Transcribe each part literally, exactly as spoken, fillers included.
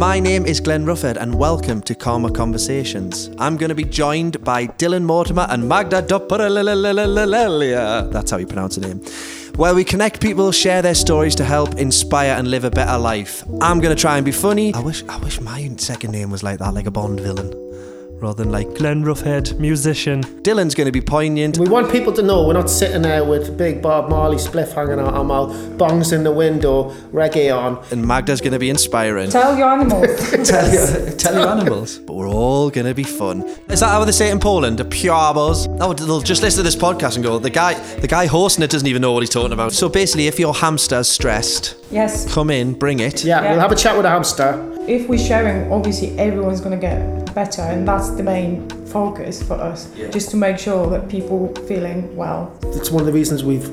My name is Glenn Rufford and welcome to Karma Conversations. I'm going to be joined by Dylan Mortimer and Magda Dupalala. That's how you pronounce the name. Where we connect people, share their stories to help inspire and live a better life. I'm going to try and be funny. I wish I wish my second name was like that, like a Bond villain, rather than like Glenn Rufford, musician. Dylan's going to be poignant. We want people to know we're not sitting there with big Bob Marley spliff hanging out our mouth, bongs in the window, reggae on. And Magda's going to be inspiring. Tell your animals. tell, your, tell your animals. But we're all going to be fun. Is that how they say it in Poland? A piabos? Oh, they'll just listen to this podcast and go, the guy the guy hosting it doesn't even know what he's talking about. So basically, if your hamster's stressed, yes, come in, bring it. Yeah, yeah. We'll have a chat with a hamster. If we're sharing, obviously everyone's going to get better, and that's the main focus for us, yeah. Just to make sure that people are feeling well. It's one of the reasons we've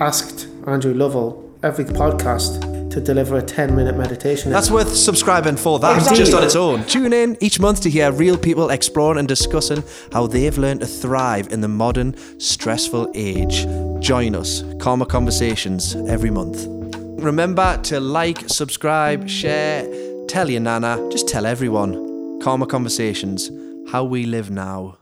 asked Andrew Lovell every podcast to deliver a ten minute meditation. That's worth subscribing for that, exactly. Just on its own. Tune in each month to hear real people exploring and discussing how they've learned to thrive in the modern, stressful age. Join us, Karma Conversations, every month. Remember to like, subscribe, share, tell your nana, just tell everyone. Karma Conversations, how we live now.